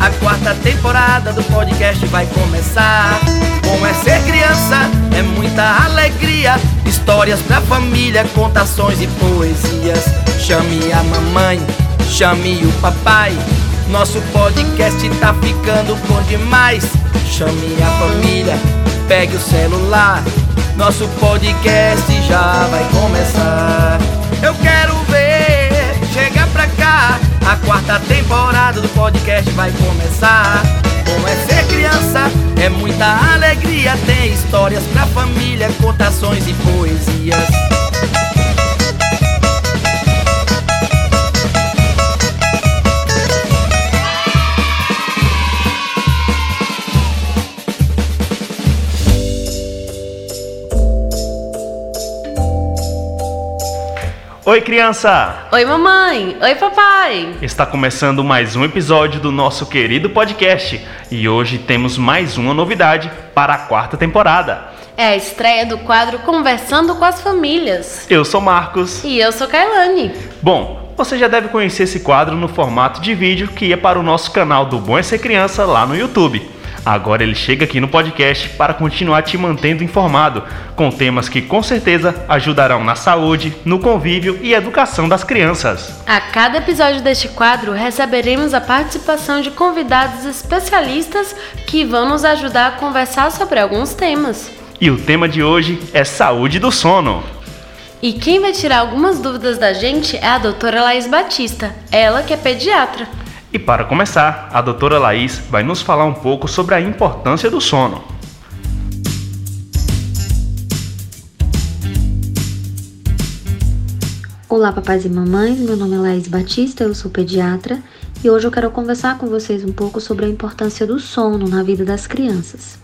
A quarta temporada do podcast vai começar. Bom é ser criança, é muita alegria, histórias pra família, contações e poesias. Chame a mamãe, chame o papai, nosso podcast tá ficando bom demais. Chame a família, pegue o celular, nosso podcast já vai começar. Eu quero ver, chega pra cá, a quarta temporada do podcast vai começar. Bom é ser criança, é muita alegria, tem histórias pra família, contações e poesias. Oi, criança! Oi, mamãe! Oi, papai! Está começando mais um episódio do nosso querido podcast e hoje temos mais uma novidade para a quarta temporada. É a estreia do quadro Conversando com as Famílias. Eu sou Marcos. E eu sou Kailane. Bom, você já deve conhecer esse quadro no formato de vídeo que ia para o nosso canal do Bom É Ser Criança lá no YouTube. Agora ele chega aqui no podcast para continuar te mantendo informado, com temas que com certeza ajudarão na saúde, no convívio e educação das crianças. A cada episódio deste quadro receberemos a participação de convidados especialistas que vão nos ajudar a conversar sobre alguns temas. E o tema de hoje é saúde do sono. E quem vai tirar algumas dúvidas da gente é a doutora Laís Batista, ela que é pediatra. E para começar, a doutora Laís vai nos falar um pouco sobre a importância do sono. Olá, papais e mamães, meu nome é Laís Batista, eu sou pediatra e hoje eu quero conversar com vocês um pouco sobre a importância do sono na vida das crianças.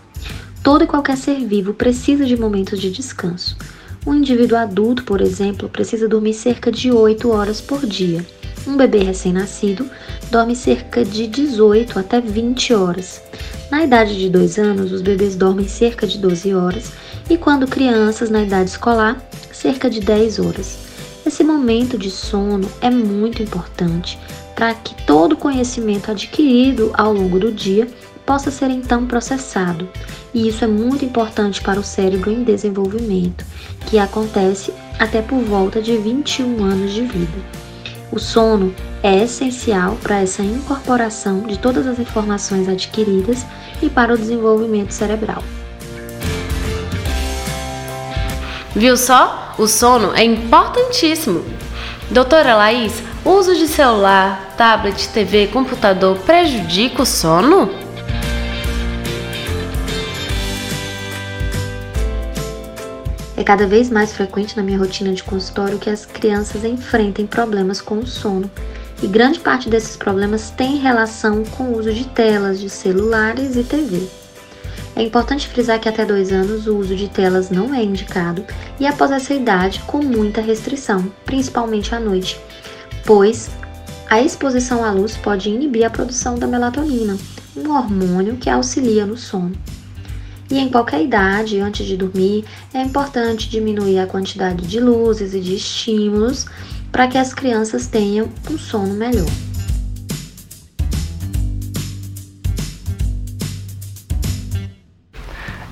Todo e qualquer ser vivo precisa de momentos de descanso. Um indivíduo adulto, por exemplo, precisa dormir cerca de 8 horas por dia. Um bebê recém-nascido dorme cerca de 18 até 20 horas. Na idade de 2 anos, os bebês dormem cerca de 12 horas e quando crianças na idade escolar, cerca de 10 horas. Esse momento de sono é muito importante para que todo o conhecimento adquirido ao longo do dia possa ser então processado. E isso é muito importante para o cérebro em desenvolvimento, que acontece até por volta de 21 anos de vida. O sono é essencial para essa incorporação de todas as informações adquiridas e para o desenvolvimento cerebral. Viu só? O sono é importantíssimo. Doutora Laís, o uso de celular, tablet, TV, computador prejudica o sono? É cada vez mais frequente na minha rotina de consultório que as crianças enfrentem problemas com o sono. E grande parte desses problemas tem relação com o uso de telas, de celulares e TV. É importante frisar que até 2 anos o uso de telas não é indicado e após essa idade com muita restrição, principalmente à noite, pois a exposição à luz pode inibir a produção da melatonina, um hormônio que auxilia no sono. E em qualquer idade, antes de dormir, é importante diminuir a quantidade de luzes e de estímulos para que as crianças tenham um sono melhor.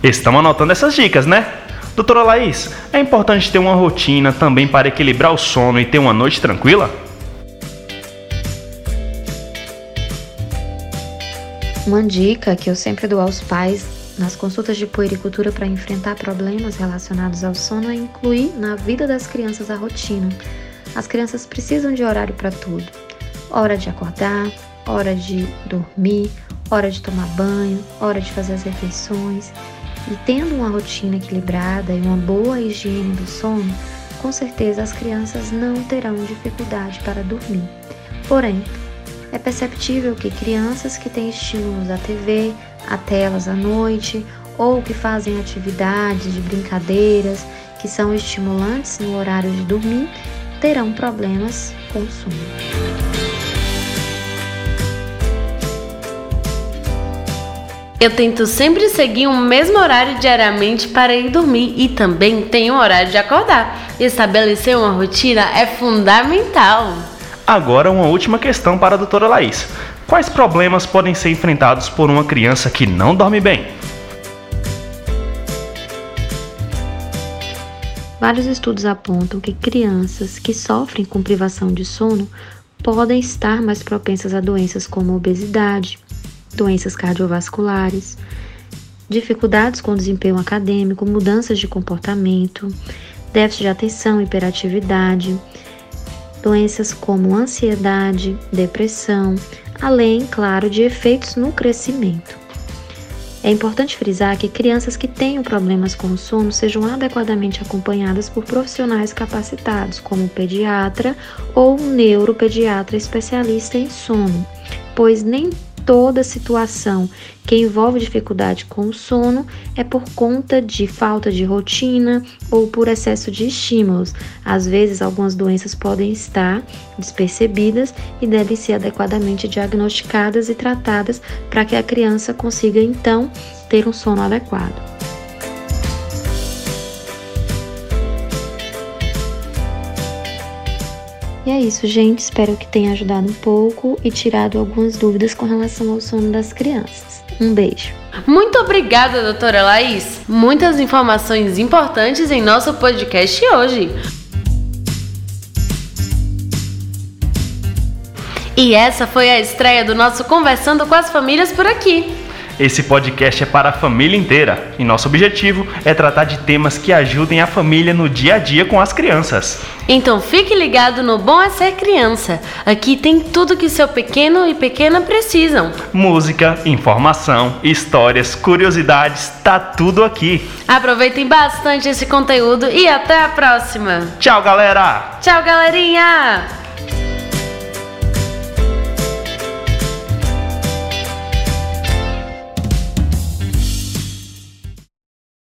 Estão anotando essas dicas, né? Doutora Laís, é importante ter uma rotina também para equilibrar o sono e ter uma noite tranquila? Uma dica que eu sempre dou aos pais nas consultas de puericultura para enfrentar problemas relacionados ao sono é incluir na vida das crianças a rotina. As crianças precisam de horário para tudo. Hora de acordar, hora de dormir, hora de tomar banho, hora de fazer as refeições. E tendo uma rotina equilibrada e uma boa higiene do sono, com certeza as crianças não terão dificuldade para dormir. Porém, é perceptível que crianças que têm estímulos à TV, a telas à noite ou que fazem atividades de brincadeiras que são estimulantes no horário de dormir terão problemas com o sono. Eu tento sempre seguir o mesmo horário diariamente para ir dormir e também tenho um horário de acordar. Estabelecer uma rotina é fundamental. Agora uma última questão para a doutora Laís. Quais problemas podem ser enfrentados por uma criança que não dorme bem? Vários estudos apontam que crianças que sofrem com privação de sono podem estar mais propensas a doenças como obesidade, doenças cardiovasculares, dificuldades com desempenho acadêmico, mudanças de comportamento, déficit de atenção, hiperatividade, doenças como ansiedade, depressão, além, claro, de efeitos no crescimento. É importante frisar que crianças que tenham problemas com o sono sejam adequadamente acompanhadas por profissionais capacitados, como um pediatra ou um neuropediatra especialista em sono, pois nem toda situação que envolve dificuldade com o sono é por conta de falta de rotina ou por excesso de estímulos. Às vezes, algumas doenças podem estar despercebidas e devem ser adequadamente diagnosticadas e tratadas para que a criança consiga, então, ter um sono adequado. E é isso, gente. Espero que tenha ajudado um pouco e tirado algumas dúvidas com relação ao sono das crianças. Um beijo. Muito obrigada, doutora Laís. Muitas informações importantes em nosso podcast hoje. E essa foi a estreia do nosso Conversando com as Famílias por aqui. Esse podcast é para a família inteira e nosso objetivo é tratar de temas que ajudem a família no dia a dia com as crianças. Então fique ligado no Bom É Ser Criança. Aqui tem tudo que seu pequeno e pequena precisam. Música, informação, histórias, curiosidades, tá tudo aqui. Aproveitem bastante esse conteúdo e até a próxima. Tchau, galera! Tchau, galerinha!